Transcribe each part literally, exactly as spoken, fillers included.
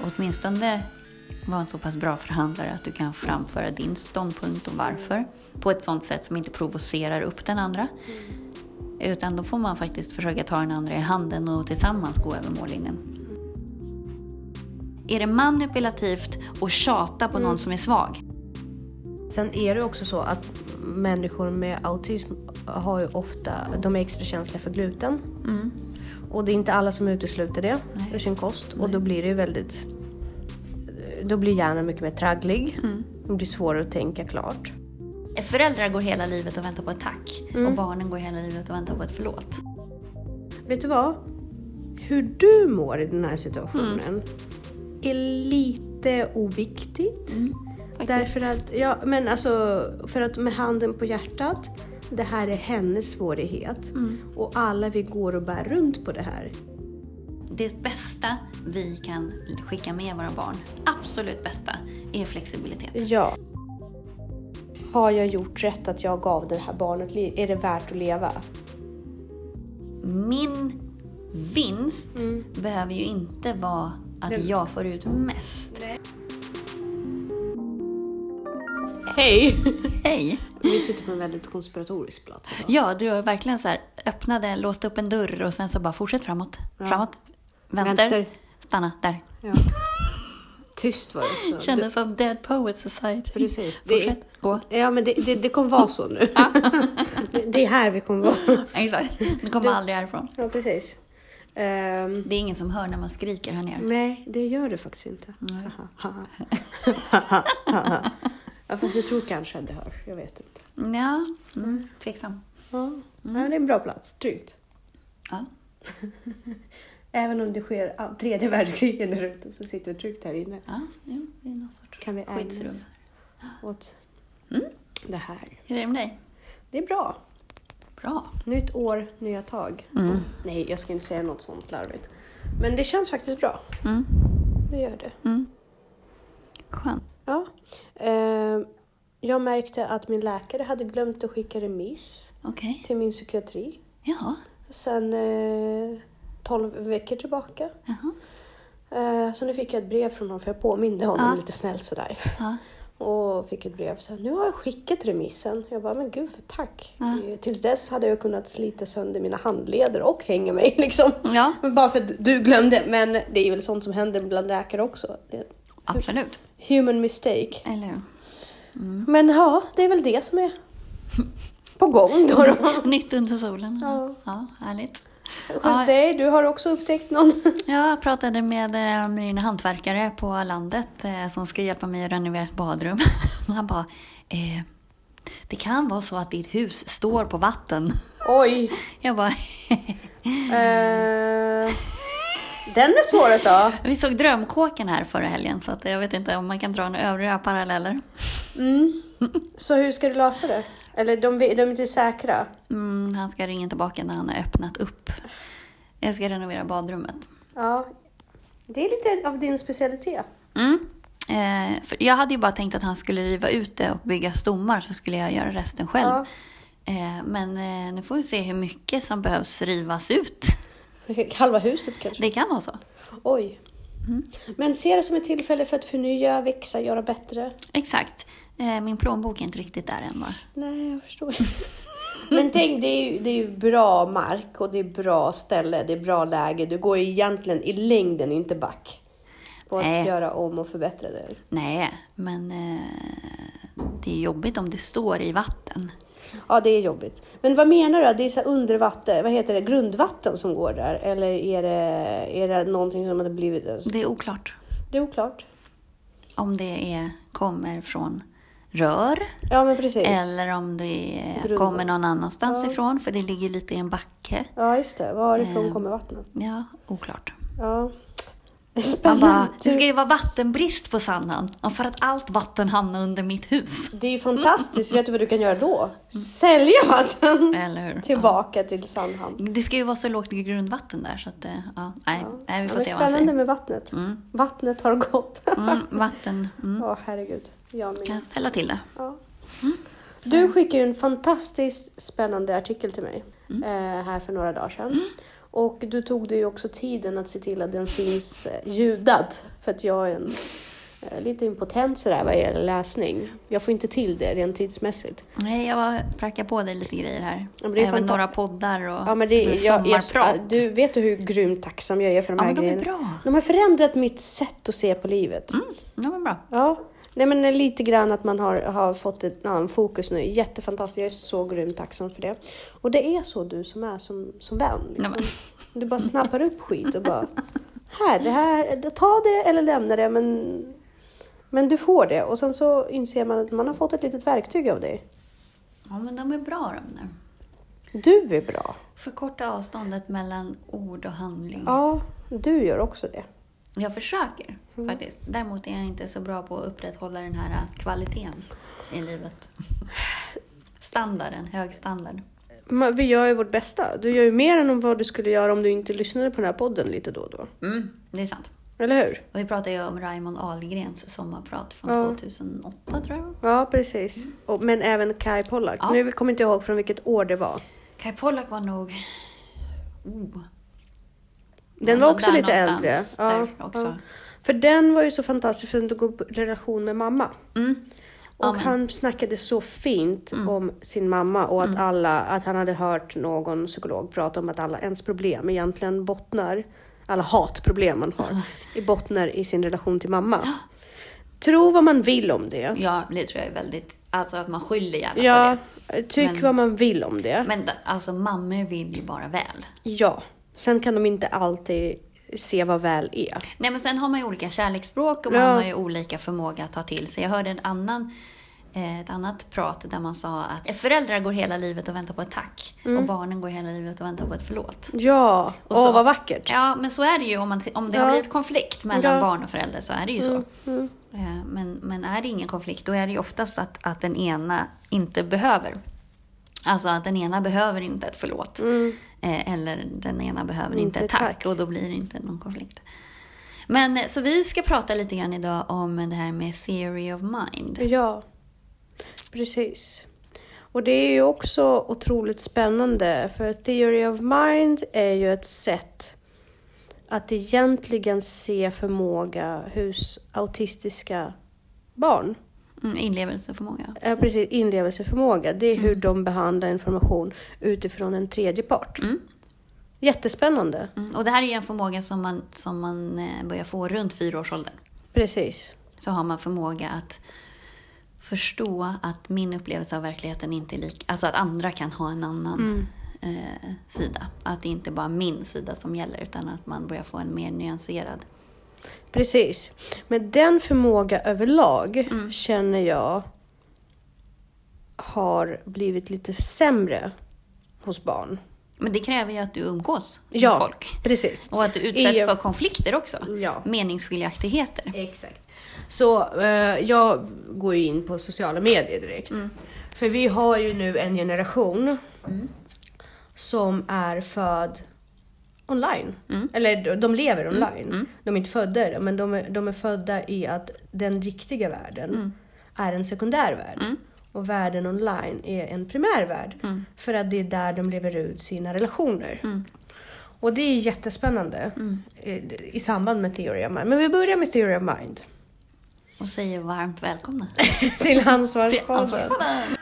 åtminstone vara en så pass bra förhandlare att du kan framföra din ståndpunkt och varför på ett sånt sätt som inte provocerar upp den andra. Utan då får man faktiskt försöka ta den andra i handen och tillsammans gå över mållinjen. Är det manipulativt att tjata på mm. någon som är svag? Sen är det också så att människor med autism har ju ofta, de är extra känsliga för gluten. Mm. Och det är inte alla som utesluter det Nej. ur sin kost. Nej. Och då blir det ju väldigt, då blir hjärnan mycket mer tragglig. Mm. Det blir svårare att tänka klart. Föräldrar går hela livet och väntar på ett tack. Mm. Och barnen går hela livet och väntar på ett förlåt. Vet du vad? Hur du mår i den här situationen mm. är lite oviktigt. Mm, därför att, ja, men alltså, för att med handen på hjärtat, det här är hennes svårighet. Mm. Och alla vi går och bär runt på det här. Det bästa vi kan skicka med våra barn, absolut bästa, är flexibilitet. Ja. Har jag gjort rätt att jag gav det här barnet liv? Är det värt att leva? Min vinst mm. behöver ju inte vara att det... jag får ut mest. Nej. Hej! Hej! Vi sitter på en väldigt konspiratorisk plats idag. Ja, du har verkligen så här öppnade, låste upp en dörr och sen så bara fortsätt framåt. Ja. Framåt. Vänster. Vänster. Stanna där. Ja. Tyst var det också. Kändes du... som Dead Poets Society. Precis. Det... Fortsätt gå. Ja, men det, det, det kommer vara så nu. det, det är här vi kommer vara. Exakt. Det kommer du... aldrig härifrån. Ja, precis. Um... Det är ingen som hör när man skriker här nere. Nej, det gör det faktiskt inte. Ja, fast jag tror kanske att det hör. Jag vet inte. Ja, mm, tveksam. Ja. Mm. Ja, det är en bra plats. Tryggt. Ja. Även om det sker ah, tredje världskrigen där ute så sitter vi tryggt här inne. Ja, ja, det är någon sorts kan vi skyddsrum. Åt mm. det här. Hur är det med dig? Det är bra. Bra. Nytt år, nya tag. Mm. Nej, jag ska inte säga något sånt larvigt. Men det känns faktiskt bra. Mm. Det gör det. Mm. Skönt. Ja. Eh, jag märkte att min läkare hade glömt att skicka remiss okay. till min psykiatri. Ja. Sen... Eh, tolv veckor tillbaka. Uh-huh. Så nu fick jag ett brev från honom. För jag påminde honom uh-huh. lite snällt sådär. Uh-huh. Och fick ett brev. Så här, nu har jag skickat remissen. Jag bara, men gud tack. Uh-huh. Tills dess hade jag kunnat slita sönder mina handleder. Och hänga mig liksom. Ja. Men bara för att du glömde. Men det är väl sånt som händer bland läkare också. Det, absolut. Human mistake. Eller mm. Men ja, det är väl det som är på gång då. då. Nytt under solen. Ja, ja härligt. Hos dig, du har också upptäckt någon. Jag pratade med min hantverkare på landet som ska hjälpa mig att renovera ett badrum. Han bara, eh, det kan vara så att ditt hus står på vatten. Oj. Jag bara... eh, den är svår att ta. Vi såg Drömkåken här förra helgen så att jag vet inte om man kan dra några övriga paralleller. Mm. Så hur ska du lösa det? Eller de, de är inte säkra? Mm, han ska ringa tillbaka när han har öppnat upp. Jag ska renovera badrummet. Ja, det är lite av din specialitet. Mm. Eh, för jag hade ju bara tänkt att han skulle riva ut det och bygga stommar så skulle jag göra resten själv. Ja. Eh, men eh, nu får vi se hur mycket som behövs rivas ut. Halva huset kanske? Det kan vara så. Oj. Mm. Men ser det som ett tillfälle för att förnya, växa, göra bättre? Exakt. Min plånbok är inte riktigt där än va? Nej, jag förstår. Men tänk, det är, ju, det är ju bra mark och det är bra ställe, det är bra läge. Du går ju egentligen i längden inte back på att Nej. göra om och förbättra det. Nej, men eh, det är jobbigt om det står i vatten. Ja, det är jobbigt. Men vad menar du? Det är så här undervatten, vad heter det? Grundvatten som går där? Eller är det, är det någonting som har blivit... Alltså? Det är oklart. Det är oklart. Om det är, kommer från... rör. Ja, men precis. Eller om det Grund. kommer någon annanstans ja. ifrån. För det ligger lite i en backe. Ja, just det. Varifrån eh. kommer vattnet? Ja, oklart. Ja. Spännande. Bara, det ska ju vara vattenbrist på Sandhamn. För att allt vatten hamnar under mitt hus. Det är ju fantastiskt. Mm. Vet du vad du kan göra då? Sälja vatten. Eller hur? Tillbaka ja. till Sandhamn. Det ska ju vara så lågt i grundvatten där. Så att, ja. Nej, ja. Nej, vi får ja, se vad han säger. Spännande med vattnet. Mm. Vattnet har gått. Mm, vatten. Åh, mm. oh, herregud. Jag kan ställa till det. Ja. Mm. Du skickade ju en fantastiskt spännande artikel till mig mm. eh, här för några dagar sedan. Mm. Och du tog dig ju också tiden att se till att den finns ljudad. För att jag är en, lite impotent sådär vad gäller läsning. Jag får inte till det rent tidsmässigt. Nej, jag prackar på dig lite grejer här. Ja, även fanta- några poddar och ja, men det, jag, jag, du vet du hur grymt tacksam jag är för de ja, här men de är grejerna. Bra. De har förändrat mitt sätt att se på livet. Mm, de är bra. Ja. Nej, men lite grann att man har, har fått ett annan fokus nu. Jättefantastiskt. Jag är så grymt tacksam för det. Och det är så du som är som, som vän. Liksom. Nej, du bara snappar upp skit och bara... Här, det här. Ta det eller lämna det. Men, men du får det. Och sen så inser man att man har fått ett litet verktyg av dig. Ja, men de är bra de där. Du är bra. Förkorta avståndet mellan ord och handling. Ja, du gör också det. Jag försöker faktiskt. Däremot är jag inte så bra på att upprätthålla den här kvaliteten i livet. Standarden, hög standard. Men vi gör ju vårt bästa. Du gör ju mer än vad du skulle göra om du inte lyssnade på den här podden lite då och då. Mm, det är sant. Eller hur? Och vi pratar ju om Raymond Ahlgrens sommarprat från ja. tjugohundraåtta tror jag. Ja, precis. Mm. Och, men även Kai Pollack. Ja. Nu kommer jag inte ihåg från vilket år det var. Kai Pollack var nog... Oh. Den var också lite äldre. Ja, också. Ja. För den var ju så fantastisk för att gå på relation med mamma. Mm. Och Amen. Han snackade så fint mm. om sin mamma. Och att, mm. alla, att han hade hört någon psykolog prata om att alla ens problem egentligen bottnar. Alla hatproblem man har. Mm. I bottnar i sin relation till mamma. Ja. Tro vad man vill om det. Ja, det tror jag är väldigt... Alltså att man skyller gärna ja, på det. Ja, tyck men, vad man vill om det. Men alltså mamma vill ju bara väl. Ja. Sen kan de inte alltid se vad väl är. Nej, men sen har man ju olika kärleksspråk och man ja. har ju olika förmåga att ta till sig. Jag hörde en annan, ett annat prat där man sa att föräldrar går hela livet och väntar på ett tack. Mm. Och barnen går hela livet och väntar på ett förlåt. Ja, och så, åh vad vackert. Ja, men så är det ju om, man, om det ja. har blivit konflikt mellan ja. barn och föräldrar så är det ju så. Mm. Mm. Men, men är det ingen konflikt då är det ju oftast att, att den ena inte behöver. Alltså att den ena behöver inte ett förlåt. Mm. Eller den ena behöver inte ett tack. Och då blir det inte någon konflikt. Men så vi ska prata lite grann idag om det här med theory of mind. Ja, precis. Och det är ju också otroligt spännande. För theory of mind är ju ett sätt att egentligen se förmåga hos autistiska barn. Mm, inlevelseförmåga. Ja, precis. Inlevelseförmåga. Det är mm. hur de behandlar information utifrån en tredje part. Mm. Jättespännande. Mm. Och det här är ju en förmåga som man, som man börjar få runt fyraårsåldern. Precis. Så har man förmåga att förstå att min upplevelse av verkligheten inte är lik. Alltså att andra kan ha en annan mm. eh, sida. Att det inte bara är min sida som gäller utan att man börjar få en mer nyanserad. Precis. Men den förmåga överlag mm. känner jag har blivit lite sämre hos barn. Men det kräver ju att du umgås ja, med folk. Ja, precis. Och att du utsätts e- för konflikter också. Ja. Meningsskiljaktigheter. Exakt. Så eh, jag går ju in på sociala medier direkt. Mm. För vi har ju nu en generation mm. som är född... online. Mm. Eller de lever online. Mm. De är inte födda i det, men de är, de är födda i att den riktiga världen mm. är en sekundär värld. Mm. Och världen online är en primär värld. Mm. För att det är där de lever ut sina relationer. Mm. Och det är jättespännande mm. i, i samband med theory of mind. Men vi börjar med theory of mind. Och säger varmt välkomna. Till ansvarspodden.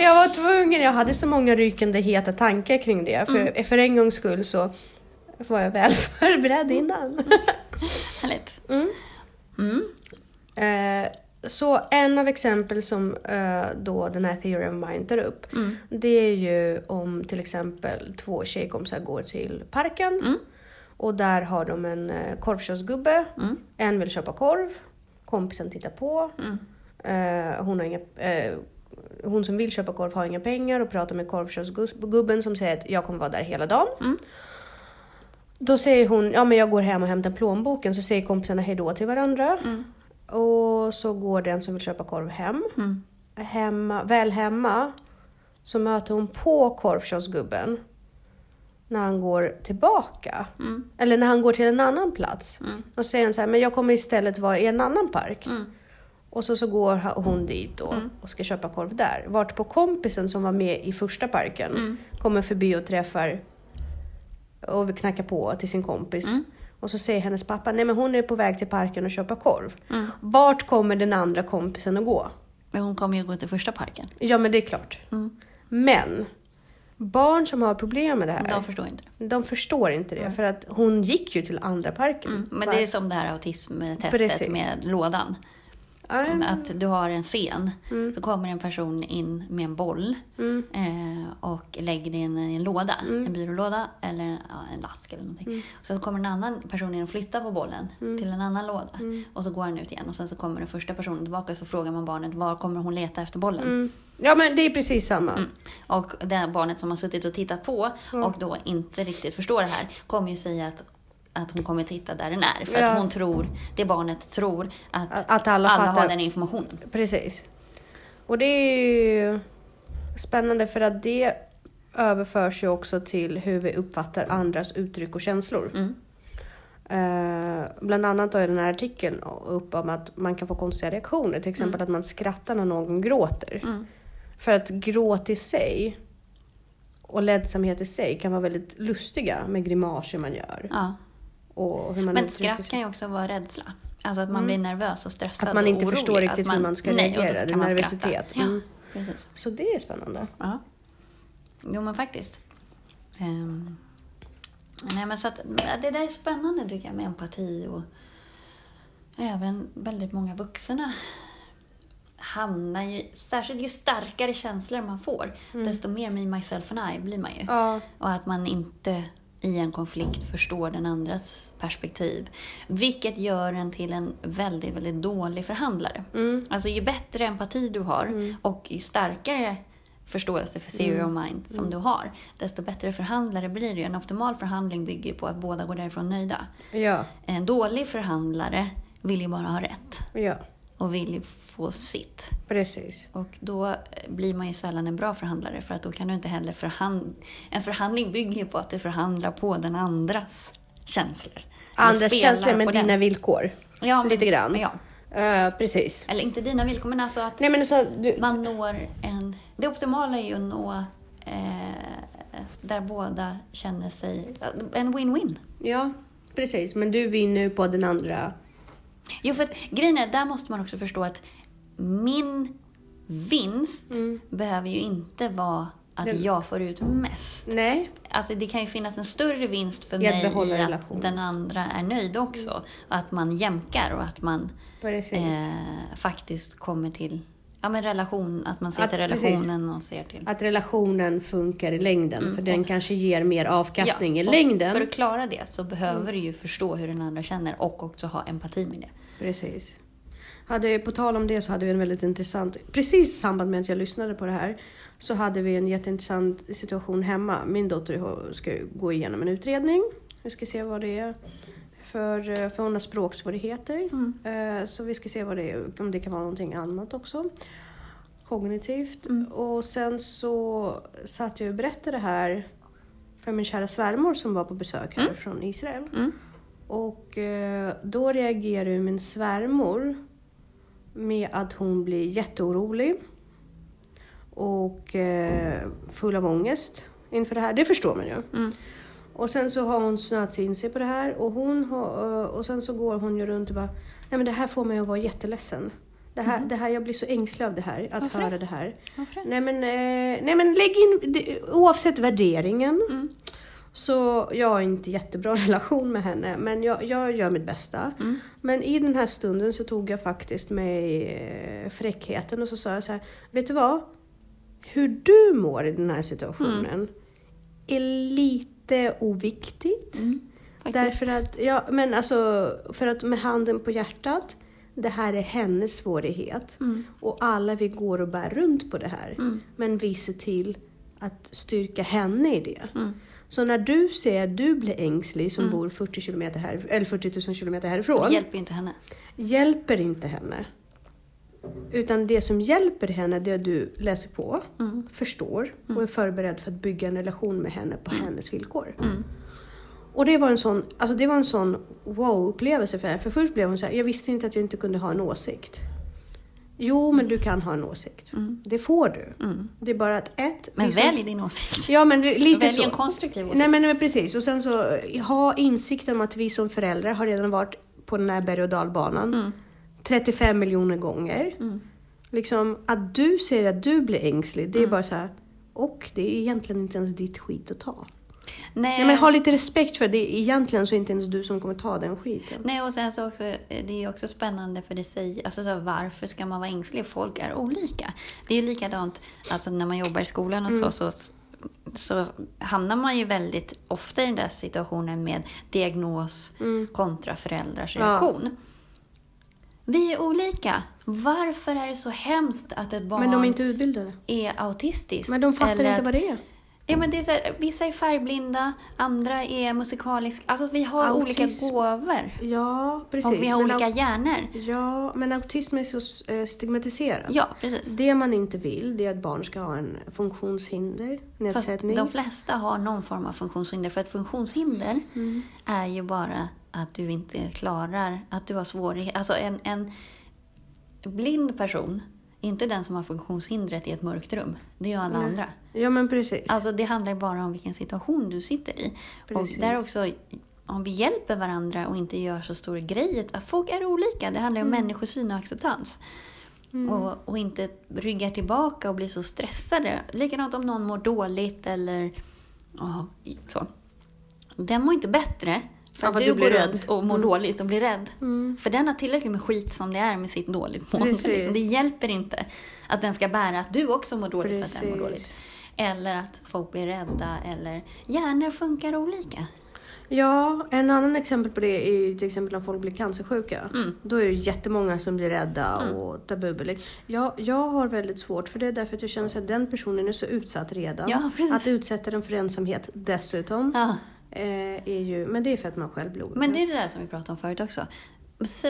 Jag var tvungen, jag hade så många rykande heta tankar kring det. För, mm. för en gångs skull så var jag väl förberedd innan. Härligt. Mm. Mm. Mm. Eh, så en av exempel som eh, då den här Theory of Mind tar upp. Mm. Det är ju om till exempel två tjejkompisar går till parken. Mm. Och där har de en eh, korvkörsgubbe. Mm. En vill köpa korv. Kompisen tittar på. Mm. Eh, hon har inga... Eh, hon som vill köpa korv har inga pengar och pratar med korvköpsgubben som säger att jag kommer vara där hela dagen. Mm. Då säger hon, ja men jag går hem och hämtar plånboken, så säger kompisarna hej då till varandra. Mm. Och så går den som vill köpa korv hem. Mm. Hemma, väl hemma så möter hon på korvköpsgubben när han går tillbaka. Mm. Eller när han går till en annan plats. Mm. Och säger han så här, men jag kommer istället vara i en annan park. Mm. Och så, så går hon dit då mm. och ska köpa korv där. Vart på kompisen som var med i första parken mm. kommer förbi och träffar och vill knacka på till sin kompis. Mm. Och så säger hennes pappa, nej men hon är på väg till parken och köpa korv. Mm. Vart kommer den andra kompisen att gå? Men hon kommer ju gå till första parken. Ja men det är klart. Mm. Men barn som har problem med det här. De förstår inte det. De förstår inte det. Mm. För att hon gick ju till andra parken. Mm. Men det är som det här autismtestet. Precis. Med lådan. Mm. Att du har en scen. Mm. Så kommer en person in med en boll. Mm. Eh, och lägger den i en låda. Mm. En byrålåda eller en, ja, en lask eller någonting. Mm. Så kommer en annan person in och flyttar på bollen. Mm. Till en annan låda. Mm. Och så går den ut igen. Och sen så kommer den första personen tillbaka. Så frågar man barnet, var kommer hon leta efter bollen? Mm. Ja men det är precis samma. Mm. Och det barnet som har suttit och tittat på. Mm. Och då inte riktigt förstår det här. Kommer ju säga att. Att hon kommer titta där den är. För ja. Att hon tror, det barnet tror att, att, att alla, alla har den informationen. Precis. Och det är spännande för att det överförs ju också till hur vi uppfattar andras uttryck och känslor. Mm. Eh, bland annat har den här artikeln upp om att man kan få konstiga reaktioner. Till exempel mm. att man skrattar när någon gråter. Mm. För att gråt i sig och ledsamhet i sig kan vara väldigt lustiga med grimaser man gör. Ja. Men skratt kan ju också vara rädsla. Alltså att man mm. blir nervös och stressad. Att man inte förstår orolig, riktigt man, hur man ska reagera. Nej, och då kan man nervositet. Ja, mm. precis. Så det är spännande. Ja. Jo men faktiskt. Um, nej, men så att, det där är spännande tycker jag med empati. Och även väldigt många vuxna hamnar ju, särskilt ju starkare känslor man får. Mm. Desto mer me, myself and I blir man ju. Ja. Och att man inte i en konflikt förstår den andras perspektiv. Vilket gör en till en väldigt, väldigt dålig förhandlare. Mm. Alltså ju bättre empati du har mm. och ju starkare förståelse för theory mm. of mind som mm. du har, desto bättre förhandlare blir du. En optimal förhandling bygger på att båda går därifrån nöjda. Ja. En dålig förhandlare vill ju bara ha rätt. Ja. Och vill ju få sitt. Precis. Och då blir man ju sällan en bra förhandlare. För att då kan du inte heller förhandla. En förhandling bygger på att du förhandlar på den andras känslor. Andras känslor med dina den. villkor. Ja, men, lite grann. Men ja. Uh, precis. Eller inte dina villkor, men alltså att Nej, men så, du... man når en... Det optimala är ju att nå... Eh, där båda känner sig... En win-win. Ja, precis. Men du vinner på den andra... Jo, för att grejen är, där måste man också förstå att min vinst mm. behöver ju inte vara att det... jag får ut mest. Nej. Alltså det kan ju finnas en större vinst för jag mig i att relation. Den andra är nöjd också. Mm. Och att man jämkar och att man eh, faktiskt kommer till ja, men relation, att man ser att, till relationen och ser till. Att relationen funkar i längden. Mm. För den kanske ger mer avkastning ja, i längden. För att klara det så behöver mm. du ju förstå hur den andra känner. Och också ha empati med det. Precis. Hade, på tal om det så hade vi en väldigt intressant... Precis i samband med att jag lyssnade på det här. Så hade vi en jätteintressant situation hemma. Min dotter ska gå igenom en utredning. Vi ska se vad det är. För, för hon har språksvårigheter. Mm. Så vi ska se vad det är, om det kan vara någonting annat också. Kognitivt. Mm. Och sen så satt jag och berättade det här för min kära svärmor som var på besök här mm. från Israel. Mm. Och då reagerade min svärmor med att hon blir jätteorolig. Och full av ångest inför det här. Det förstår man ju. Mm. Och sen så har hon snöat in sig på det här. Och, hon har, och sen så går hon ju runt och bara... Nej men det här får mig att vara jätteledsen. Det här, mm. det här, jag blir så ängslig av det här. Att Varför? höra det här. Varför? Nej men, eh, nej men lägg in... Det, oavsett värderingen. Mm. Så jag har inte jättebra relation med henne. Men jag, jag gör mitt bästa. Mm. Men i den här stunden så tog jag faktiskt mig fräckheten. Och så sa jag så här... Vet du vad? Hur du mår i den här situationen... Mm. Är lite... oviktigt. Mm, därför att ja, men alltså för att med handen på hjärtat det här är hennes svårighet. Mm. Och alla vi går och bär runt på det här. Mm. Men vi ser till att styrka henne i det. Mm. Så när du ser att du blir ängslig som mm. bor fyrtio kilometer här, eller fyrtio tusen kilometer härifrån. Det hjälper inte henne. Hjälper inte henne. Utan det som hjälper henne, det du läser på, mm. förstår mm. och är förberedd för att bygga en relation med henne på mm. hennes villkor. Mm. Och det var en sån, alltså det var en sån wow-upplevelse för henne. För först blev hon så här, jag visste inte att jag inte kunde ha en åsikt. Jo, men du kan ha en åsikt. Mm. Det får du. Mm. Det är bara att ett... Men liksom, välj din åsikt. Ja, men lite så. Välj så. En konstruktiv åsikt. Nej, men, men precis. Och sen så, ha insikt om att vi som föräldrar har redan varit på den här berg- och dalbanan. Mm. trettiofem miljoner gånger. Mm. Liksom, att du ser att du blir ängslig, det är mm. bara så här... Och det är egentligen inte ens ditt skit att ta. Nej. Nej, men ha lite respekt för det. Egentligen så är inte ens du som kommer ta den skiten. Nej, och sen så också, det är också spännande för det säger, alltså så här, varför ska man vara ängslig? Folk är olika. Det är ju likadant, alltså när man jobbar i skolan och mm. så, så, så hamnar man ju väldigt ofta i den där situationen med diagnos mm. kontra föräldrars reaktion. Ja. Vi är olika. Varför är det så hemskt att ett barn men de är, inte utbildade. Är autistiskt? Men de fattar eller inte vad det är. Ja, men det är så här, vissa är färgblinda, andra är musikalisk. Alltså vi har autism. Olika gåvor. Ja, precis. Och vi har men olika au- hjärnor. Ja, men autism är så stigmatiserat. Ja, precis. Det man inte vill, det är att barn ska ha en funktionshinder, nedsättning. Fast de flesta har någon form av funktionshinder. För att funktionshinder mm. är ju bara att du inte klarar, att du har svårigheter. Alltså en, en blind person... Inte den som har funktionshindret i ett mörkt rum. Det är ju alla Nej. Andra. Ja, men precis. Alltså det handlar bara om vilken situation du sitter i. Precis. Och där också, om vi hjälper varandra och inte gör så stor grej. Att folk är olika. Det handlar mm. om människosyn och acceptans. Mm. Och, och inte ryggar tillbaka och blir så stressade. Likadant om någon mår dåligt eller oh, så. Den mår inte bättre. För ja, att du, du blir går rädd och mår mm. dåligt och blir rädd. Mm. För den har tillräckligt med skit som det är med sitt dåligt mående. Liksom. Det hjälper inte att den ska bära att du också mår dåligt Precis. För att den mår dåligt. Eller att folk blir rädda. Eller hjärnor funkar olika. Ja, en annan exempel på det är till exempel när folk blir cancersjuka. Mm. Då är det jättemånga som blir rädda mm. och tabubelägg. Jag, jag har väldigt svårt för det därför att jag känner att den personen är så utsatt redan. Ja, att utsätta den för ensamhet dessutom. Ja. Är ju, men det är för att man själv blir orolig. Men det är det där som vi pratade om förut också.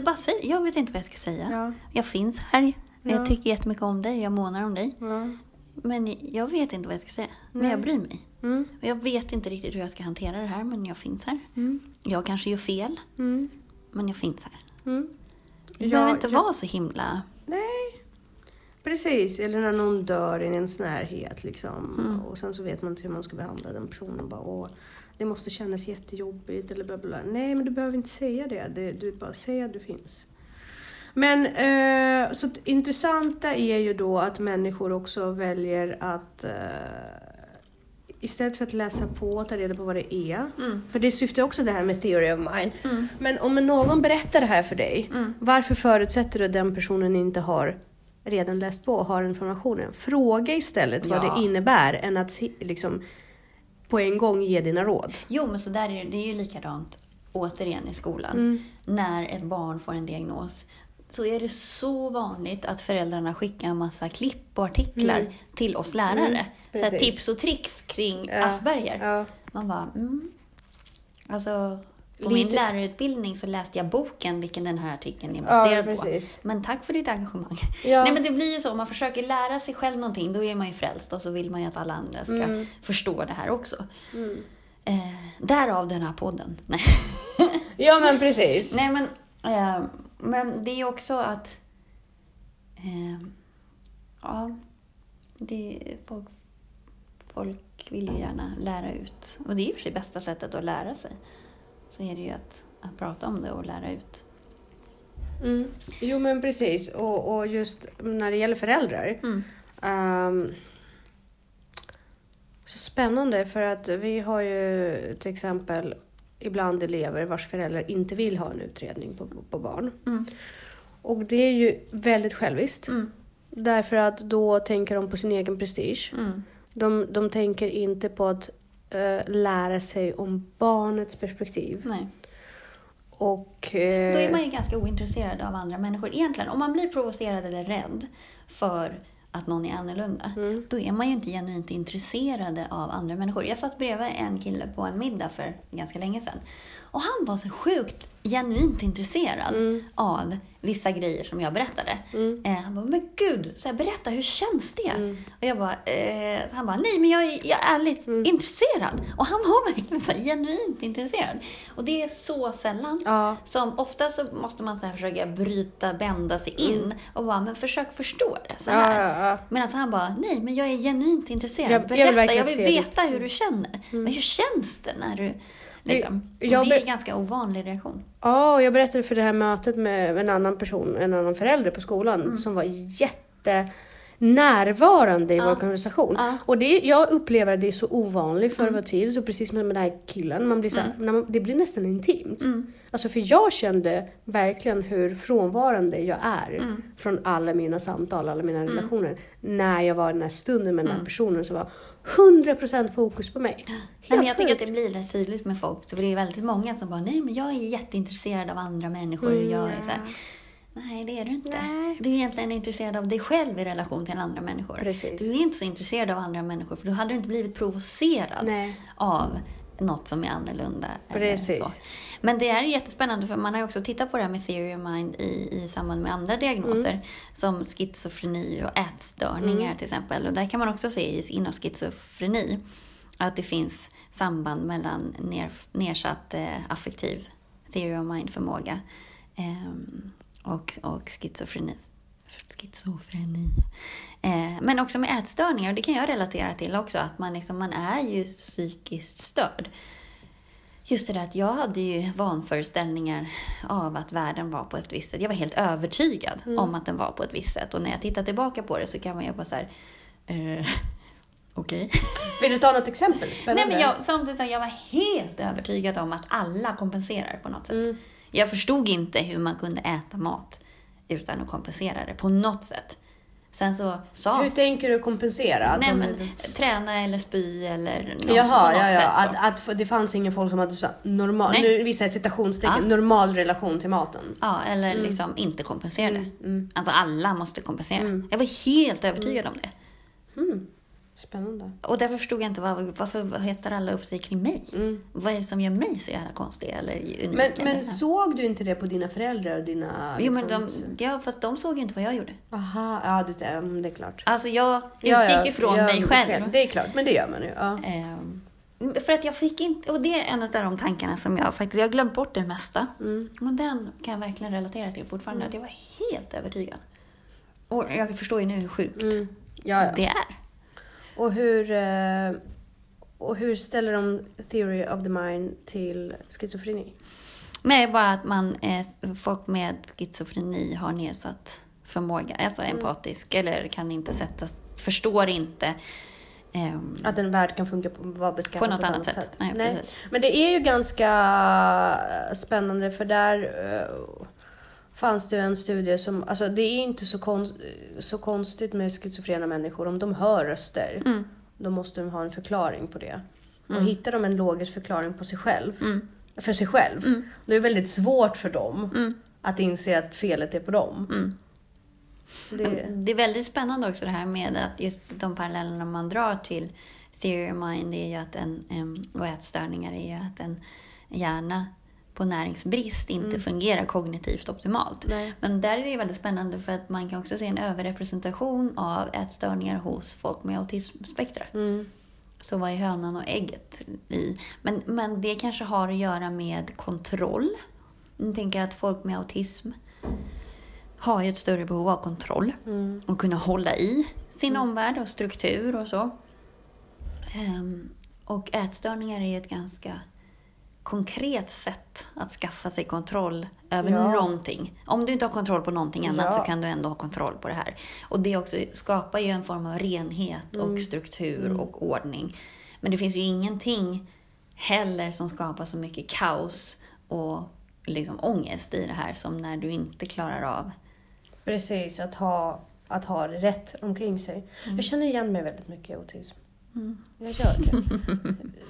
Bara säg, jag vet inte vad jag ska säga. Ja. Jag finns här. Ja. Jag tycker jättemycket om dig. Jag månar om dig. Ja. Men jag vet inte vad jag ska säga. Nej. Men jag bryr mig. Mm. Och jag vet inte riktigt hur jag ska hantera det här. Men jag finns här. Mm. Jag kanske gör fel. Mm. Men jag finns här. Mm. Det ja, behöver inte jag... vara så himla... Nej. Precis, eller när någon dör i ens närhet liksom. Mm. Och sen så vet man inte hur man ska behandla den personen. Bara, åh, det måste kännas jättejobbigt eller bla bla. Nej, men du behöver inte säga det. det du bara säger att du finns. Men eh, så det intressanta är ju då att människor också väljer att eh, istället för att läsa på, ta reda på vad det är. Mm. För det syftar också det här med theory of mind. Mm. Men om någon berättar det här för dig, mm. varför förutsätter du att den personen inte har redan läst på och har informationen. Fråga istället ja. Vad det innebär än att liksom, på en gång ge dina råd. Jo, men så där är det, det är ju likadant återigen i skolan. Mm. När ett barn får en diagnos så är det så vanligt att föräldrarna skickar en massa klipp och artiklar mm. till oss lärare. Mm, så här, tips och tricks kring ja, Asperger. Ja. Man bara, mm. alltså... På min lärarutbildning så läste jag boken vilken den här artikeln är baserad ja, på. Men tack för ditt engagemang. Ja. Nej, men det blir ju så. Om man försöker lära sig själv någonting, då är man ju frälst. Och så vill man ju att alla andra ska mm. förstå det här också. Mm. Eh, därav den här podden. Nej. Ja, men precis. Nej, men, eh, men det är också att... Eh, ja, det är folk, folk vill ju gärna lära ut. Och det är ju för sig bästa sättet att lära sig. Så är det ju att, att prata om det och lära ut. Mm. Jo, men precis. Och, och just när det gäller föräldrar. Mm. Um, så spännande för att vi har ju till exempel ibland elever vars föräldrar inte vill ha en utredning på, på barn. Mm. Och det är ju väldigt själviskt. Mm. Därför att då tänker de på sin egen prestige. Mm. De, de tänker inte på att lära sig om barnets perspektiv. Nej. Och, eh... då är man ju ganska ointresserad av andra människor egentligen. Om man blir provocerad eller rädd för att någon är annorlunda, mm. då är man ju inte genuint intresserad av andra människor. Jag satt bredvid en kille på en middag för ganska länge sedan, och han var så sjukt genuint intresserad mm. av vissa grejer som jag berättade. Mm. Eh, han bara, men gud, så här, berätta, hur känns det? Mm. Och jag bara, eh, han bara, nej men jag, jag är ärligt mm. intresserad. Och han var verkligen så här, genuint intresserad. Och det är så sällan. Ja. Som ofta så måste man så här, försöka bryta, bända sig in. Mm. Och bara, men försök förstå det så här. Ja, ja, ja. Men alltså han bara, nej men jag är genuint intresserad. Jag, berätta, jag vill, jag vill veta hur du känner. Mm. Men hur känns det när du... Liksom. Jag, det är en ganska ovanlig reaktion. Ja, och jag berättade för det här mötet med en annan person, en annan förälder på skolan mm. som var jätte närvarande i ah. vår konversation. Ah. Och det, jag upplever att det är så ovanligt för mm. vår tid. Så precis med den här killen, man blir så här, mm. när man, det blir nästan intimt. Mm. Alltså för jag kände verkligen hur frånvarande jag är mm. från alla mina samtal, alla mina mm. relationer. När jag var i den här stunden med den här mm. personen så var hundra procent fokus på mig. Men jag tycker att det blir rätt tydligt med folk. Så det är väldigt många som bara, nej men jag är jätteintresserad av andra människor. Mm. Jag är så här, nej, det är du inte. Nej. Du är egentligen intresserad av dig själv i relation till andra människor. Precis. Du är inte så intresserad av andra människor, för då hade du inte blivit provocerad nej. Av något som är annorlunda. Precis. Så. Men det är jättespännande, för man har ju också tittat på det här med theory of mind i, i samband med andra diagnoser. Mm. Som schizofreni och ätstörningar mm. till exempel. Och där kan man också se inom schizofreni att det finns samband mellan ner, nedsatt eh, affektiv theory of mind-förmåga. Ehm... Och, och schizofreni. schizofreni. Eh, men också med ätstörningar. Och det kan jag relatera till också. Att man, liksom, man är ju psykiskt störd. Just det där att jag hade ju vanföreställningar av att världen var på ett visst sätt. Jag var helt övertygad mm. om att den var på ett visst sätt. Och när jag tittar tillbaka på det så kan man ju bara så här... Eh, Okej. Okay. Vill du ta något exempel? Spännande. Nej, men jag, samtidigt som jag var helt övertygad om att alla kompenserar på något sätt. Mm. Jag förstod inte hur man kunde äta mat utan att kompensera det på något sätt. Sen så sa... Hur tänker du kompensera? Nej, men du... träna eller spy eller något, Jaha, på något ja, ja. sätt. Jaha, att, att det fanns ingen folk som hade så normal, nu vissa citationstecken, ja. normal relation till maten. Ja, eller mm. liksom inte kompensera det. Mm. Mm. Alltså alla måste kompensera. Mm. Jag var helt övertygad mm. om det. Mm. Spännande. Och därför förstod jag inte var, varför hetsar alla upp sig kring mig. Mm. Vad är det som gör mig så jävla konstig eller unik? Men, eller men såg du inte det på dina föräldrar? Dina, jo, men de, ja, fast de såg ju inte vad jag gjorde. Aha, ja, det, det är klart. Alltså jag utgick ja, ja, ifrån ja, mig själv. Det är klart, men det gör man ju. Ja. Ehm, för att jag fick inte, och det är en av de tankarna som jag faktiskt, jag glömt bort det mesta. Mm. Men den kan jag verkligen relatera till fortfarande. Mm. Att jag var helt övertygad. Och jag förstår ju nu hur sjukt mm. ja, ja. det är. Och hur, och hur ställer de theory of the mind till schizofreni? Nej, bara att man, folk med schizofreni har nedsatt förmåga. Alltså empatisk, mm. eller kan inte sätta, förstår inte. Um, att en värld kan funka på, vara beskattad på något, på något annat sätt. sätt. Nej, Nej. Men det är ju ganska spännande, för där... fanns det en studie som... Alltså det är inte så, konst, så konstigt med schizofrena människor. Om de hör röster, mm. då måste de ha en förklaring på det. Mm. Och hittar de en logisk förklaring på sig själv, mm. för sig själv, mm. då är det väldigt svårt för dem mm. att inse att felet är på dem. Mm. Det... det är väldigt spännande också det här med att just de parallellerna man drar till theory of mind är ju att en... och ätstörningar är ju att en hjärna... på näringsbrist inte mm. fungerar kognitivt optimalt. Nej. Men där är det väldigt spännande, för att man kan också se en överrepresentation av ätstörningar hos folk med autismspektra. Mm. Så vad är hönan och ägget i? Men, men det kanske har att göra med kontroll. Jag tänker att folk med autism har ju ett större behov av kontroll. Mm. Och kunna hålla i sin mm. omvärld och struktur och så. Um, och ätstörningar är ju ett ganska... konkret sätt att skaffa sig kontroll över ja. någonting. Om du inte har kontroll på någonting annat ja. så kan du ändå ha kontroll på det här. Och det också skapar ju en form av renhet mm. och struktur mm. och ordning. Men det finns ju ingenting heller som skapar så mycket kaos och liksom ångest i det här som när du inte klarar av. Precis, att ha, att ha rätt omkring sig. Mm. Jag känner igen mig väldigt mycket i autism. Mm. Jag gör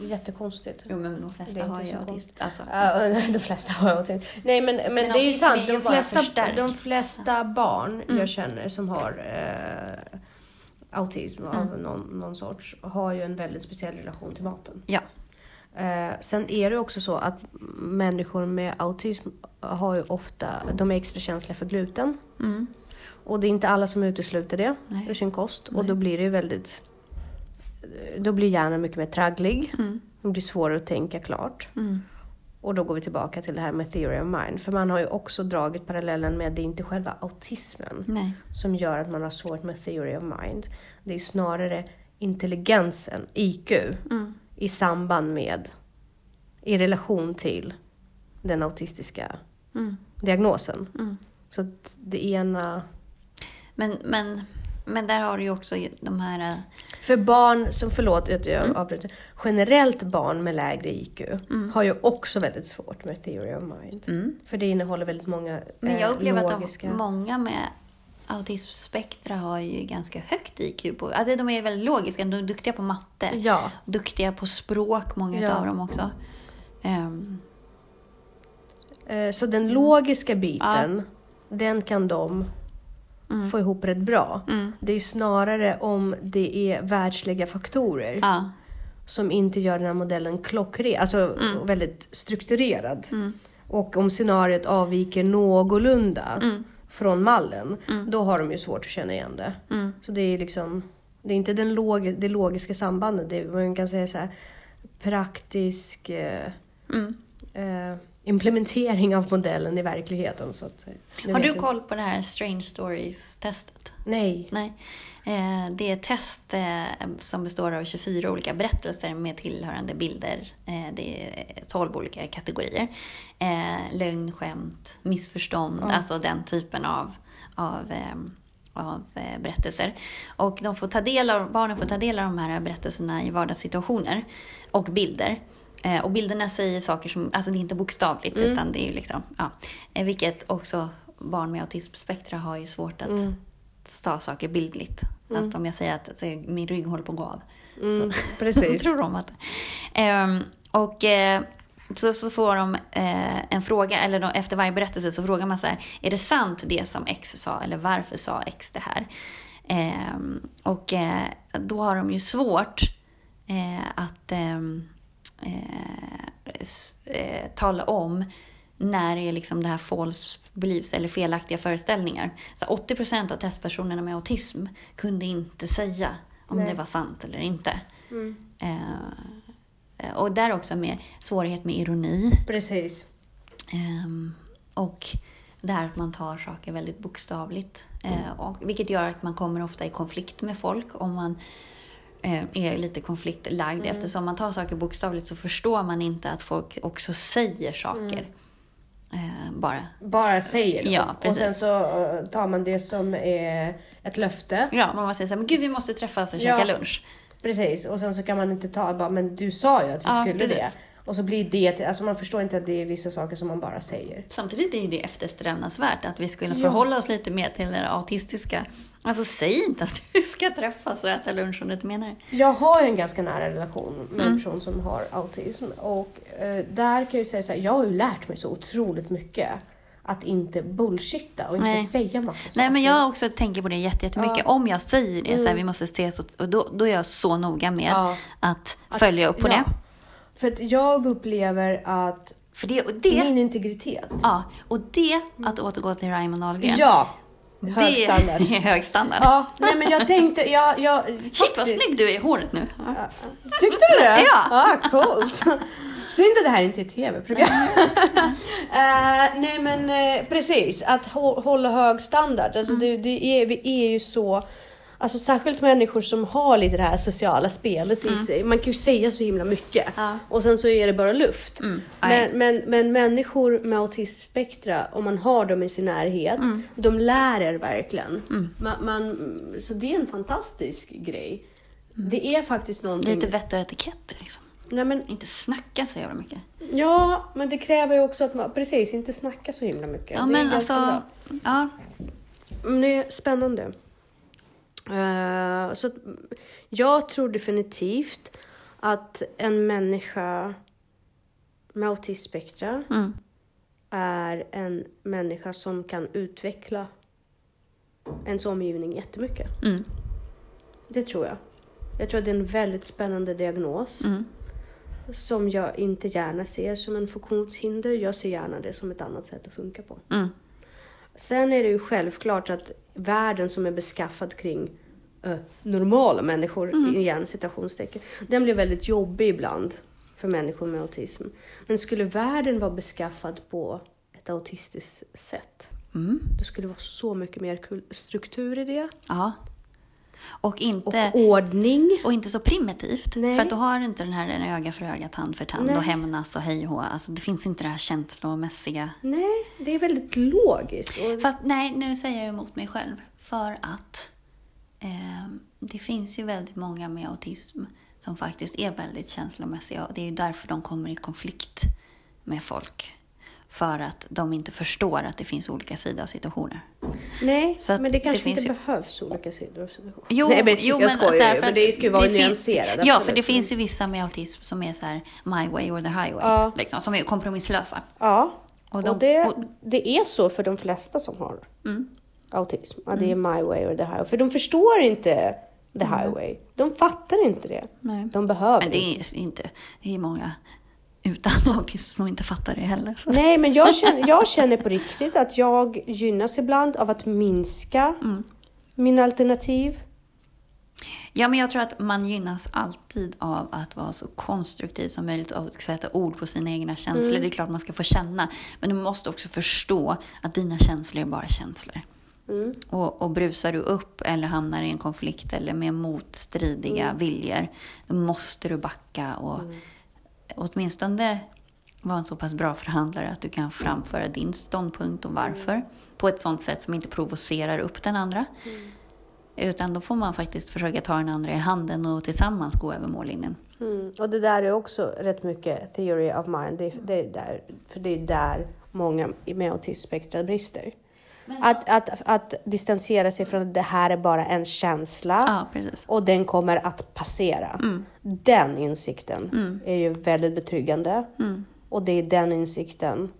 det. Jättekonstigt. Jo, men de flesta har ju autism. Alltså. Ja, de flesta har autism. Nej, men, men, men det är ju sant. De flesta, de flesta barn mm. jag känner som har eh, autism mm. av någon, någon sorts har ju en väldigt speciell relation till maten. Ja. Eh, sen är det också så att människor med autism har ju ofta, de är extra känsliga för gluten. Mm. Och det är inte alla som utesluter det Nej. Ur sin kost. Nej. Och då blir det ju väldigt... Då blir hjärnan mycket mer tragglig. Mm. Det blir svårare att tänka klart. Mm. Och då går vi tillbaka till det här med theory of mind. För man har ju också dragit parallellen med att det inte är själva autismen Nej. Som gör att man har svårt med theory of mind. Det är snarare intelligensen, I Q, mm. i samband med, i relation till den autistiska mm. diagnosen. Mm. Så att det ena... Men... men... Men där har du ju också de här... För barn som, förlåt, jag mm. avbryter. Generellt barn med lägre I Q mm. har ju också väldigt svårt med theory of mind. Mm. För det innehåller väldigt många Men jag upplever eh, logiska... att många med autismspektra har ju ganska högt I Q. På... Alltså, de är väldigt logiska, de är duktiga på matte. Ja. Duktiga på språk, många ja. Av dem också. Um... Så den logiska biten, ja. Den kan de... Mm. få ihop rätt bra. Mm. Det är snarare om det är världsliga faktorer ah. som inte gör den här modellen klockren, alltså mm. väldigt strukturerad. Mm. Och om scenariot avviker någorlunda mm. från mallen, mm. då har de ju svårt att känna igen det. Mm. Så det är liksom, det är inte den log- det logiska sambandet. Det är, man kan säga så här, praktisk eh, mm. eh, implementering av modellen i verkligheten. Så att, har du koll på det här Strange Stories-testet? Nej. Nej. Eh, det är ett test eh, som består av tjugofyra olika berättelser med tillhörande bilder. Eh, det är tolv olika kategorier. Eh, lögn, skämt, missförstånd. Mm. Alltså den typen av, av, eh, av eh, berättelser. Och de får ta del av, barnen får ta del av de här berättelserna i vardagssituationer och bilder. Och bilderna säger saker som, alltså det är inte bokstavligt mm. utan det är liksom, ja. Vilket också barn med autismspektra har ju svårt att mm. ta saker bildligt. Mm. Att om jag säger att min rygg håller på att gå av. Mm. Så precis. tror de att um, Och uh, så, så får de uh, en fråga, eller de, efter varje berättelse så frågar man så här: är det sant det som X sa, eller varför sa X det här? Um, och uh, då har de ju svårt uh, att... Um, Eh, eh, tala om när det är liksom det här false beliefs eller felaktiga föreställningar. Så åttio procent av testpersonerna med autism kunde inte säga om Nej. Det var sant eller inte. Mm. Eh, och där också med svårighet med ironi. Precis. Eh, och där att man tar saker väldigt bokstavligt. Eh, och, vilket gör att man kommer ofta i konflikt med folk om man är lite konfliktlagd. Mm. Eftersom man tar saker bokstavligt så förstår man inte att folk också säger saker. Mm. Eh, bara. Bara säger de. Ja, precis. Och sen så tar man det som är ett löfte. Ja, man säger så här, men gud, vi måste träffas och käka ja, lunch. Precis, och sen så kan man inte ta, bara, men du sa ju att vi ja, skulle precis. Det. Och så blir det, alltså man förstår inte att det är vissa saker som man bara säger. Samtidigt är det eftersträvansvärt att vi skulle förhålla ja. Oss lite mer till det autistiska. Alltså säg inte att du ska träffas och äta lunch om du inte menar. Jag har ju en ganska nära relation med en person mm. som har autism. Och eh, där kan jag ju säga så här, jag har ju lärt mig så otroligt mycket. Att inte bullshitta och inte Nej. Säga massa saker. Nej, men jag också tänker på det jättemycket. Ja. Om jag säger det mm. så här, vi måste ses. Och då, då är jag så noga med ja. Att följa att, upp på ja. Det. För att jag upplever att För det, det, min integritet. Ja, och det att återgå till Raymond Ahlgren. Ja, hög standard. Det är hög standard. Ja, nej, men jag tänkte... Jag, jag, Shit, faktiskt, vad snygg du är i håret nu. Ja. Tyckte du det? Ja. Ja, coolt. Synd att det här inte är tv-program. uh, nej, men uh, precis. Att hå- hålla hög standard. Alltså, mm. det, det är, vi är ju så... Alltså särskilt människor som har lite det här sociala spelet mm. i sig. Man kan ju säga så himla mycket. Ja. Och sen så är det bara luft. Mm. Men, men, men människor med autismspektra, om man har dem i sin närhet, mm. de lär er verkligen. Mm. Man, man, så det är en fantastisk grej. Mm. Det är faktiskt någonting... Lite vett och etiketter liksom. Nej, men inte snacka så jävla mycket. Ja, men det kräver ju också att man... Precis, inte snacka så himla mycket. Ja, det men är alltså... Ja. Men det är spännande. Uh, så jag tror definitivt att en människa med autismspektra mm. är en människa som kan utveckla ens omgivning jättemycket. Mm. Det tror jag. Jag tror att det är en väldigt spännande diagnos. Mm. Som jag inte gärna ser som en funktionshinder. Jag ser gärna det som ett annat sätt att funka på. Mm. Sen är det ju självklart att världen som är beskaffad kring äh, normala människor mm. igen, citationstecken, den blir väldigt jobbig ibland för människor med autism. Men skulle världen vara beskaffad på ett autistiskt sätt mm. då skulle det vara så mycket mer struktur i det. Ja. Och inte och ordning. Och inte så primitivt. Nej. För att du har inte den här öga för öga, tand för tand. Nej. Och hämnas och hej och hå. Alltså, det finns inte det här känslomässiga. Nej, det är väldigt logiskt. Och... Fast nej, nu säger jag emot mig själv. För att eh, det finns ju väldigt många med autism som faktiskt är väldigt känslomässiga. Och det är ju därför de kommer i konflikt med folk. För att de inte förstår att det finns olika sidor av situationer. Nej, så men det kanske det inte ju... behövs olika sidor av situationer. Jo, Nej, men jo, jag skojar men, ju. Men det skulle vara det nyanserat. Finns, ja, för det finns ju vissa med autism som är så här my way or the highway. Ja. Liksom, som är kompromisslösa. Ja, och, de, och, det, och det är så för de flesta som har mm. autism. Ja, det är my way or the highway. För de förstår inte the highway. Mm. De fattar inte det. Nej. De behöver men det. Är inte, det är många... utan autism som inte fattar det heller. Nej, men jag känner, jag känner på riktigt att jag gynnas ibland av att minska mm. mina alternativ. Ja, men jag tror att man gynnas alltid av att vara så konstruktiv som möjligt och sätta ord på sina egna känslor. Mm. Det är klart man ska få känna, men du måste också förstå att dina känslor är bara känslor. Mm. Och, och brusar du upp eller hamnar i en konflikt eller med motstridiga mm. viljor, då måste du backa och... Mm. åtminstone vara en så pass bra förhandlare att du kan framföra din ståndpunkt och varför mm. på ett sånt sätt som inte provocerar upp den andra mm. utan då får man faktiskt försöka ta den andra i handen och tillsammans gå över mållinjen. Mm. Och det där är också rätt mycket theory of mind, det, det är där, för det är där många med autismspektrat brister. Men... Att, att, att distansera sig från att det här är bara en känsla. Ja, precis. Och den kommer att passera. Mm. Den insikten mm. är ju väldigt betryggande. Mm. Och det är den insikten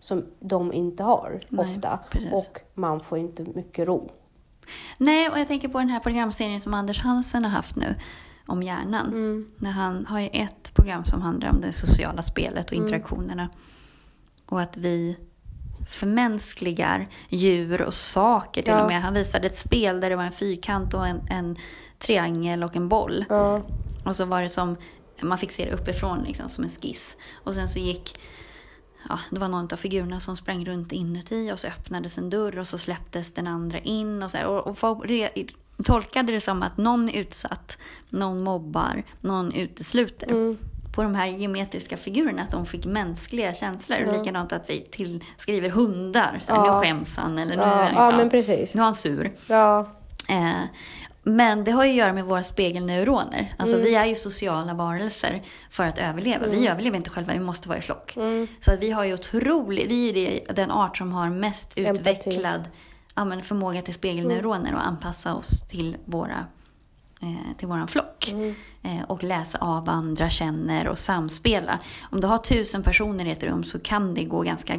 som de inte har Nej, ofta. Precis. Och man får inte mycket ro. Nej, och jag tänker på den här programserien som Anders Hansen har haft nu. Om hjärnan. Mm. När han har ju ett program som handlar om det sociala spelet och interaktionerna. Mm. Och att vi... förmänskligar djur och saker till ja. och med. Han visade ett spel där det var en fyrkant och en, en triangel och en boll. Ja. Och så var det som, man fick se det uppifrån liksom, som en skiss. Och sen så gick, ja, det var någon av figurerna som sprang runt inuti och så öppnades en dörr och så släpptes den andra in och så här, och, och folk re- tolkade det som att någon är utsatt, någon mobbar, någon utesluter. Mm. På de här geometriska figurerna. Att de fick mänskliga känslor. Mm. Och likadant att vi tillskriver hundar. Såhär, ja. Nu skäms han. Eller nu, ja. Är, ja, ja, men precis. Nu är han sur. Ja. Eh, men det har ju att göra med våra spegelneuroner. Alltså mm. vi är ju sociala varelser. För att överleva. Mm. Vi överlever inte själva. Vi måste vara i flock. Mm. Så att vi har ju otroligt. Vi är ju den art som har mest Empati. utvecklad ja, förmåga till spegelneuroner. Mm. Och anpassa oss till våra... till våran flock mm. och läsa av vad andra känner och samspela. Om du har tusen personer i ett rum så kan det gå ganska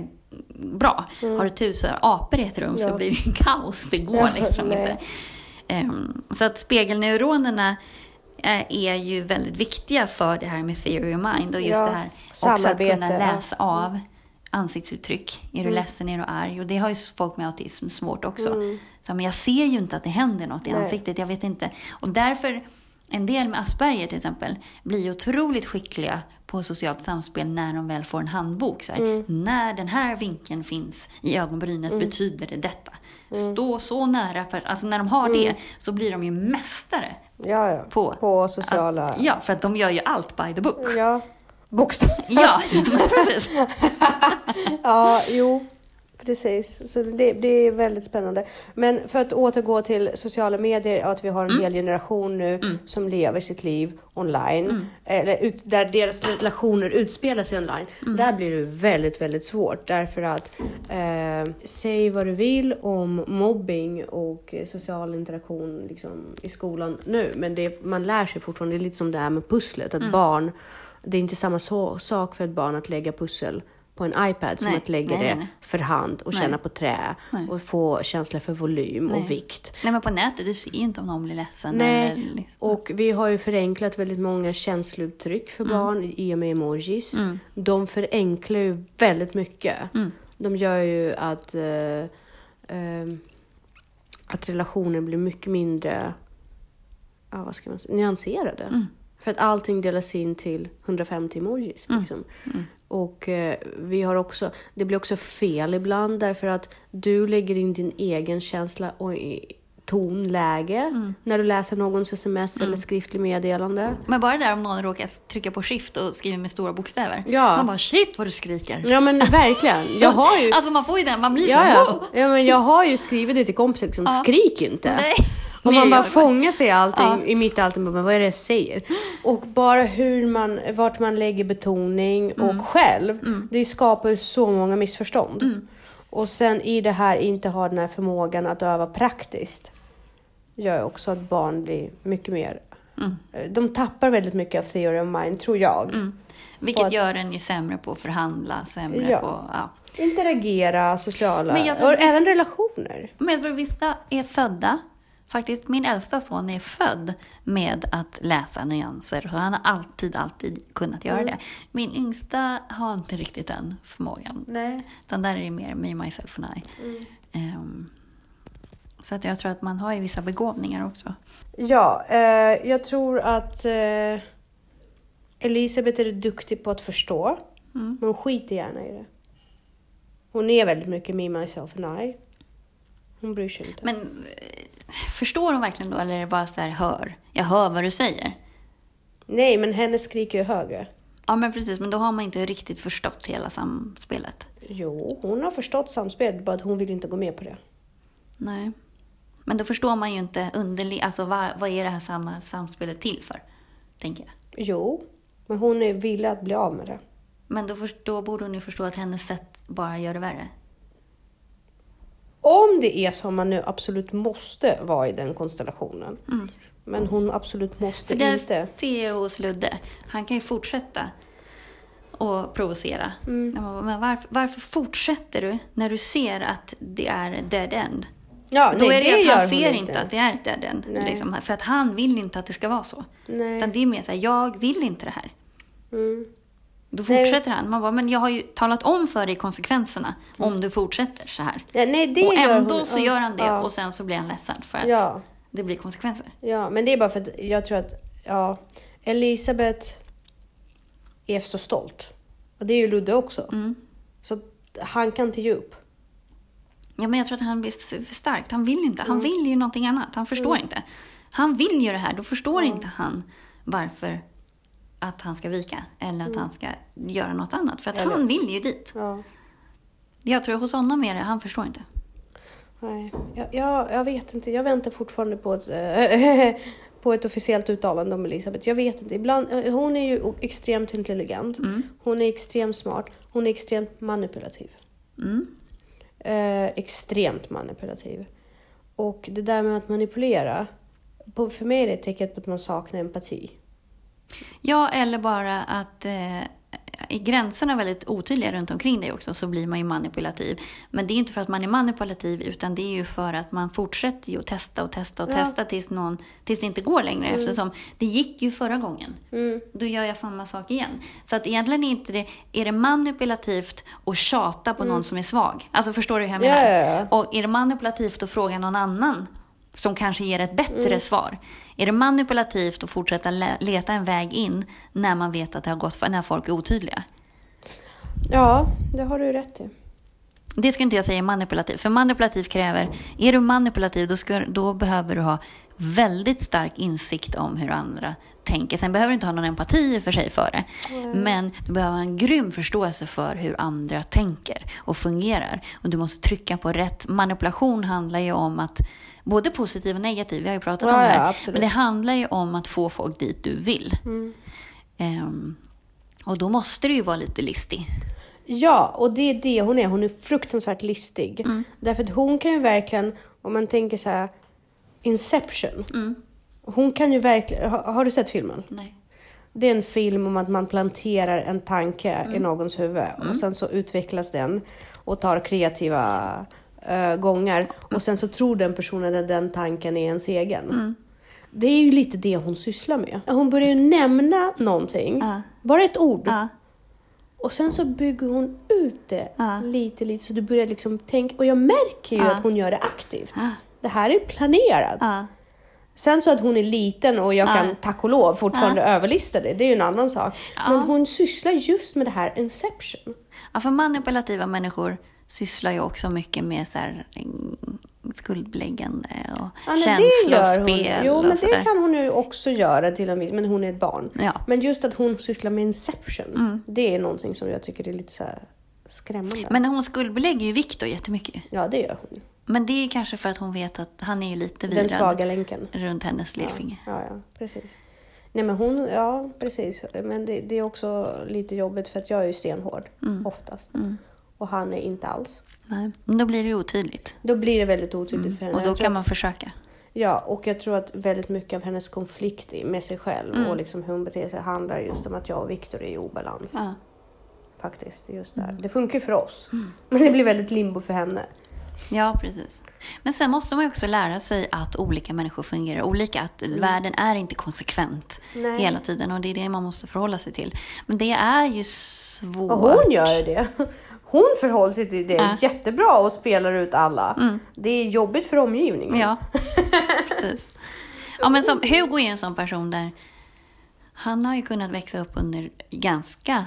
bra. Mm. Har du tusen apor i ett rum ja. så blir det kaos. Det går ja, liksom nej. inte. Um, så att spegelneuronerna är ju väldigt viktiga för det här med theory of mind och just ja. det här också samarbete, att kunna läsa ja. av ansiktsuttryck. Är du mm. ledsen, är du arg? Och det har ju folk med autism svårt också. Mm. Så, men jag ser ju inte att det händer något i Nej. ansiktet. Jag vet inte. Och därför, en del med Asperger till exempel, blir otroligt skickliga på socialt samspel när de väl får en handbok. Så här, mm. när den här vinkeln finns i ögonbrynet mm. betyder det detta. Mm. Stå så nära. Alltså när de har mm. det så blir de ju mästare. Ja, ja. På, på sociala... Att, ja, för att de gör ju allt by the book. Ja. Bokstav. Ja, precis. Ja, jo. Precis, så det, det är väldigt spännande. Men för att återgå till sociala medier, att vi har en mm. hel generation nu mm. som lever sitt liv online. Mm. Eller ut, där deras relationer utspelar sig online. Mm. Där blir det väldigt, väldigt svårt. Därför att eh, säg vad du vill om mobbing och social interaktion liksom, i skolan nu. Men det, man lär sig fortfarande, det är lite som det här med pusslet. Att mm. barn, det är inte samma så, sak för ett barn att lägga pussel på en iPad som nej, att lägga nej, det nej. för hand och nej. känna på trä nej. och få känsla för volym nej. och vikt. Nej, men på nätet, du ser ju inte om någon blir ledsen. Nej, eller... och vi har ju förenklat väldigt många känslouttryck för mm. barn i och med emojis. Mm. De förenklar ju väldigt mycket. Mm. De gör ju att, eh, eh, att relationer blir mycket mindre ah, vad ska man säga, nyanserade. Mm. För att allting delas in till hundrafemtio emojis. Mm. Liksom. Mm. Och eh, vi har också, det blir också fel ibland därför att du lägger in din egen känsla och tonläge mm. när du läser någons sms mm. eller skriftlig meddelande. Men bara där om någon råkar trycka på shift och skriver med stora bokstäver. Ja. Man bara, shit vad du skriker. Ja men verkligen. Jag har ju... alltså man får ju den, man blir ja, så. Ja. Ja, men jag har ju skrivit det till kompisar liksom, ja. skrik inte. Nej. Och man bara fångar sig allting ja. i mitt allting. Men vad är det jag säger? Och bara hur man, vart man lägger betoning och mm. själv. Mm. Det skapar ju så många missförstånd. Mm. Och sen i det här inte ha den här förmågan att öva praktiskt. Gör också att barn blir mycket mer. Mm. De tappar väldigt mycket av theory of mind tror jag. Mm. Vilket att, gör en ju sämre på att förhandla. Sämre ja. på... Ja. Interagera, sociala. Men jag tror och vi, även relationer. Men jag tror vissa är födda. Faktiskt, min äldsta son är född med att läsa nyanser. Och han har alltid, alltid kunnat göra mm. det. Min yngsta har inte riktigt den förmågan. Nej. Utan där är det mer me, myself and I. Mm. Um, så att jag tror att man har ju vissa begåvningar också. Ja, eh, jag tror att eh, Elisabeth är duktig på att förstå. Mm. Men hon skiter gärna i det. Hon är väldigt mycket me, myself and I. Hon bryr sig inte. Men... förstår hon verkligen då? Eller är det bara så här, hör? Jag hör vad du säger. Nej, men henne skriker ju högre. Ja, men precis. Men då har man inte riktigt förstått hela samspelet. Jo, hon har förstått samspelet. Bara att hon vill inte gå med på det. Nej. Men då förstår man ju inte underligt. Alltså, vad, vad är det här samma samspelet till för? Tänker jag. Jo, men hon är villig att bli av med det. Men då, först, då borde hon ju förstå att hennes sätt bara gör det värre. Om det är som man nu absolut måste vara i den konstellationen. Mm. Men hon absolut måste det inte. Det är C E O-sludde. Han kan ju fortsätta och provocera. Mm. Men varför, varför fortsätter du när du ser att det är dead end? Ja, då nej, är det, det att han ser inte. inte att det är dead end. Liksom, för att han vill inte att det ska vara så. Nej. Utan det är mer så här, jag vill inte det här. Mm. Då fortsätter nej. han. Man bara, men jag har ju talat om för dig konsekvenserna mm. om du fortsätter så här. Ja, nej, det och ändå hon. så gör han det ja. och sen så blir han ledsen för att ja. det blir konsekvenser. Ja, men det är bara för att jag tror att ja, Elisabeth är så stolt. Och det är ju Ludde också. Mm. Så han kan inte ge upp. Ja, men jag tror att han blir för starkt. Han vill inte. Han mm. vill ju någonting annat. Han förstår mm. inte. Han vill ju det här. Då förstår mm. inte han varför... att han ska vika. Eller att mm. han ska göra något annat. För att eller... han vill ju dit. Ja. Jag tror hos honom är det. Han förstår inte. Nej. Jag, jag, jag vet inte. Jag väntar fortfarande på ett, äh, på ett officiellt uttalande om Elisabeth. Jag vet inte. Ibland, hon är ju extremt intelligent. Mm. Hon är extremt smart. Hon är extremt manipulativ. Mm. Eh, extremt manipulativ. Och det där med att manipulera. På, för mig är det ett tecken på att man saknar empati. Ja, eller bara att eh, gränserna är väldigt otydliga runt omkring dig också, så blir man ju manipulativ. Men det är inte för att man är manipulativ, utan det är ju för att man fortsätter ju att testa och testa och ja. testa tills, någon, tills det inte går längre. Mm. Eftersom det gick ju förra gången. Mm. Då gör jag samma sak igen. Så att egentligen är, inte det, är det manipulativt att tjata på mm. någon som är svag. Alltså förstår du hur jag menar? Yeah. Och är det manipulativt att fråga någon annan som kanske ger ett bättre mm. svar? Är det manipulativt att fortsätta leta en väg in när man vet att det har gått för, när folk är otydliga? Ja, det har du rätt i. Det ska inte jag säga manipulativt. För manipulativt kräver, är du manipulativ då, ska, då behöver du ha väldigt stark insikt om hur andra tänker. Sen behöver du inte ha någon empati för sig för det. Mm. Men du behöver ha en grym förståelse för hur andra tänker och fungerar. Och du måste trycka på rätt. Manipulation handlar ju om att både positiv och negativ, vi har ju pratat ja, om det här. Ja, men det handlar ju om att få folk dit du vill. Mm. Um, och då måste du ju vara lite listig. Ja, och det är det hon är. Hon är fruktansvärt listig. Mm. Därför att hon kan ju verkligen, om man tänker så här, Inception. Mm. Hon kan ju verkligen... Har, har du sett filmen? Nej. Det är en film om att man planterar en tanke mm. i någons huvud. Mm. Och sen så utvecklas den och tar kreativa äh, gånger. Mm. Och sen så tror den personen att den tanken är ens egen. Mm. Det är ju lite det hon sysslar med. Hon börjar ju nämna någonting. Uh. Bara ett ord. Uh. Och sen så bygger hon ut det uh. lite, lite. Så du börjar liksom tänka... Och jag märker ju uh. att hon gör det aktivt. Uh. Det här är planerat. Uh. Sen så att hon är liten och jag kan, uh. tack och lov, fortfarande uh. överlista det. Det är ju en annan sak. Uh. Men hon sysslar just med det här Inception. Ja, för manipulativa människor sysslar ju också mycket med så här... skuldbeläggande och ja, känslospel. Jo, men det kan hon ju också göra till och med. Men hon är ett barn. Ja. Men just att hon sysslar med Inception. Mm. Det är någonting som jag tycker är lite så här skrämmande. Men hon skuldbelägger ju Victor jättemycket. Ja, det gör hon. Men det är kanske för att hon vet att han är ju lite virad. Den svaga länken. Runt hennes lillfinger. Ja, ja, ja, precis. Nej, men hon, ja, precis. Men det, det är också lite jobbigt för att jag är ju stenhård. Mm. Oftast. Mm. Och han är inte alls. Nej, men då blir det otydligt. Då blir det väldigt otydligt mm. för henne. Och då kan att, man försöka. Ja, och jag tror att väldigt mycket av hennes konflikt med sig själv mm. och liksom hur hon beter sig handlar just om att jag och Victor är i obalans. Ja. Faktiskt, just där. Mm. Det funkar för oss. Mm. Men det blir väldigt limbo för henne. Ja, precis. Men sen måste man ju också lära sig att olika människor fungerar olika. Att mm. världen är inte konsekvent Nej. hela tiden. Och det är det man måste förhålla sig till. Men det är ju svårt. Och hon gör det. Hon förhåller sig till det äh. jättebra och spelar ut alla. Mm. Det är jobbigt för omgivningen. Ja, precis. Ja, men som, Hugo är en sån person där han har ju kunnat växa upp under ganska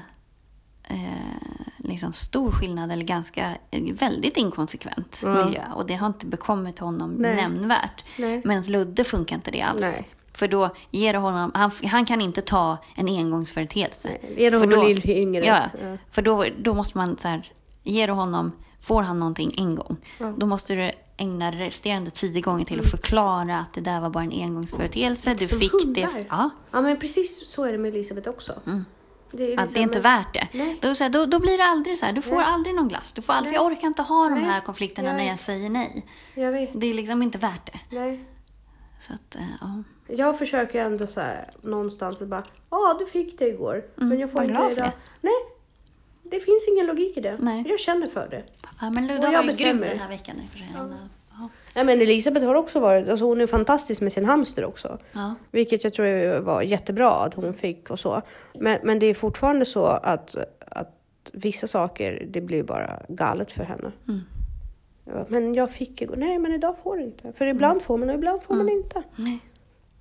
eh, liksom stor skillnad eller ganska väldigt inkonsekvent mm. miljö. Och det har inte bekommit honom Nej. nämnvärt. Nej. Men Ludde funkar inte det alls. Nej. För då ger det honom... Han, han kan inte ta en engångsföreteelse. Nej, ger det honom lillfingret. Ja, ja, för då, då måste man så här... Ger det honom... Får han någonting en gång. Ja. Då måste du ägna resterande tio gånger till att förklara att det där var bara en engångsföreteelse. Du fick hundar. det... Ja. ja, men precis så är det med Elisabeth också. Mm. Det är liksom att det är inte är värt det. Då, så här, då, då blir det aldrig så här. Du får nej. aldrig någon glass. Du får aldrig, jag orkar inte ha de nej. här konflikterna jag när jag säger nej. Jag vet. Det är liksom inte värt det. Nej. Så att, ja... Jag försöker ändå så här, någonstans att bara, ja ah, du fick det igår, mm, men jag får inte det idag. Nej, det finns ingen logik i det. Nej. Jag känner för det. Ja, men Luda var ju grym den här veckan. För sig. Ja. Ja. Ja, men Elisabeth har också varit, alltså hon är fantastisk med sin hamster också. Ja. Vilket jag tror var jättebra att hon fick och så. Men, men det är fortfarande så att, att vissa saker, det blir bara galet för henne. Mm. Ja, men jag fick igår, nej men idag får du inte. För ibland mm. får man och ibland får mm. man inte. Nej.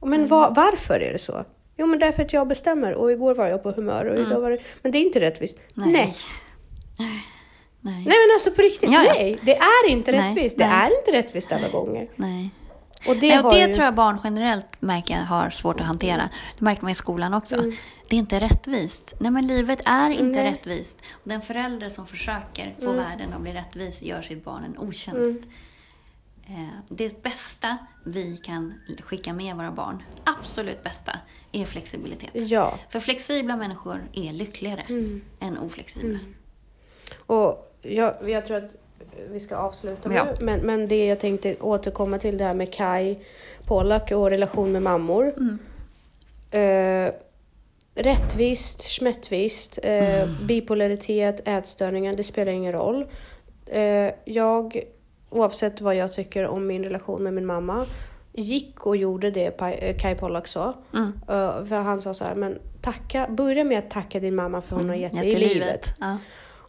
Men var, varför är det så? Jo, men därför att jag bestämmer. Och igår var jag på humör. Och mm. idag var det... Men det är inte rättvist. Nej. Nej, nej men alltså på riktigt. Ja, nej, ja. det är inte nej. rättvist. Nej. Det är inte rättvist alla gånger. Nej. Och det, nej, och det ju... tror jag barn generellt märker har svårt att hantera. Det märker man i skolan också. Mm. Det är inte rättvist. Nej, men livet är inte nej. rättvist. Och den förälder som försöker få mm. världen att bli rättvis gör sitt barn en otjänst. Mm. Det bästa vi kan skicka med våra barn, absolut bästa, är flexibilitet. Ja. För flexibla människor är lyckligare mm. än oflexibla. Mm. Och jag, jag tror att vi ska avsluta ja. nu. Men, men det jag tänkte återkomma till, det här med Kai Pollack och relation med mammor. Mm. Eh, rättvist, smättvist, eh, mm. bipolaritet, ätstörningar, det spelar ingen roll. Eh, jag... Oavsett vad jag tycker om min relation med min mamma. Gick och gjorde det Kai Pollack sa. Mm. Uh, för han sa så här. Men tacka, börja med att tacka din mamma för hon mm. har gett dig i livet. livet. Ja.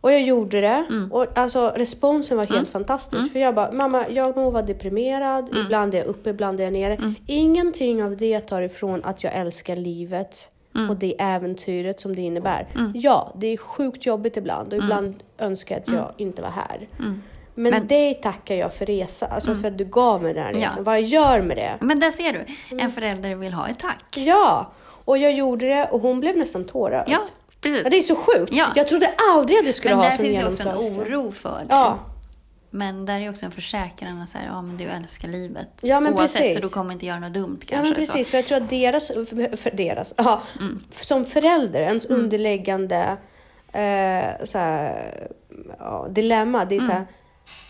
Och jag gjorde det. Mm. Och alltså responsen var mm. helt fantastisk. Mm. För jag bara, mamma jag må vara deprimerad. Mm. Ibland är jag uppe, ibland är jag nere. Mm. Ingenting av det tar ifrån att jag älskar livet. Mm. Och det äventyret som det innebär. Mm. Ja, det är sjukt jobbigt ibland. Och ibland mm. önskar jag att jag mm. inte var här. Mm. Men, men det tackar jag för resa. Alltså mm. för att du gav mig den här resan. Ja. Vad jag gör med det. Men där ser du. En förälder vill ha ett tack. Ja. Och jag gjorde det och hon blev nästan tårögd. Ja, precis. Ja, det är så sjukt. Ja. Jag trodde aldrig att det skulle men ha sån genomslagskraft. Men där finns också en oro för det. Ja. Men där är också en försäkran att så här, ja, men du älskar livet. Ja, men oavsett, precis. Så du kommer inte göra något dumt kanske. Ja, men precis. Så. För jag tror att deras, för, för deras ja, mm. som förälder, ens mm. underliggande eh, så här, ja, dilemma, det är mm. så här,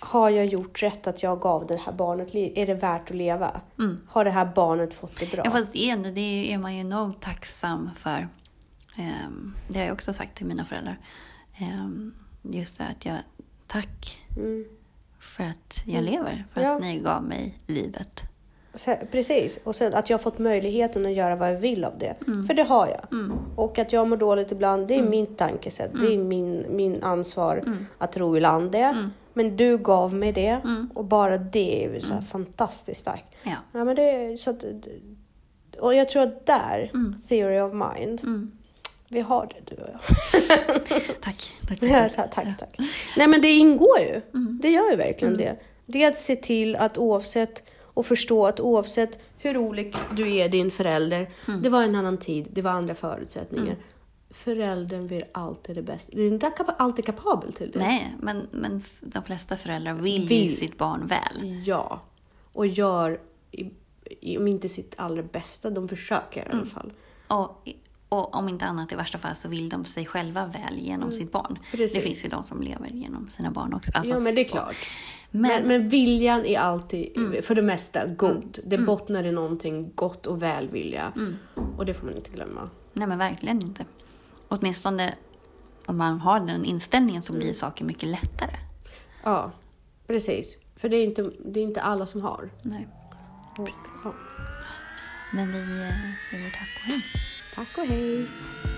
har jag gjort rätt att jag gav det här barnet liv? Är det värt att leva? Mm. Har det här barnet fått det bra? Ja, fast igen, det är man ju enormt tacksam för. Eh, det har jag också sagt till mina föräldrar. Eh, just det att jag, tack mm. för att jag lever. För ja. Att ni gav mig livet. Precis. Och sen att jag har fått möjligheten att göra vad jag vill av det. Mm. För det har jag. Mm. Och att jag mår dåligt ibland, det är mm. min tankesätt. Mm. Det är min, min ansvar mm. att ro i land det. Mm. Men du gav mig det. Mm. Och bara det är ju så här mm. fantastiskt starkt. Ja. Ja, men det är så att, och jag tror att där, mm. theory of mind... Mm. Vi har det, du och jag. Tack. Tack, ja, ta, tack, ja. tack. Nej, men det ingår ju. Mm. Det gör ju verkligen mm. det. Det är att se till att oavsett, och förstå att oavsett hur olik du är din förälder. Mm. Det var en annan tid, det var andra förutsättningar. Mm. Föräldern vill alltid det bästa. Det är inte alltid kapabel till det. Nej, men, men de flesta föräldrar vill, vill sitt barn väl. Ja, och gör, om inte sitt allra bästa, de försöker i alla mm. fall. Och... Och om inte annat i värsta fall så vill de sig själva väl genom mm. sitt barn. Precis. Det finns ju de som lever genom sina barn också. Alltså, ja, men det är så. Klart. Men, men, men viljan är alltid, mm. för det mesta, god. Mm. Det bottnar i någonting gott och välvilja. Mm. Och det får man inte glömma. Nej, men verkligen inte. Åtminstone om man har den inställningen så blir saker mycket lättare. Ja, precis. För det är inte, det är inte alla som har. Nej, precis. Ja. Men vi säger tack och hej. Tack och hej!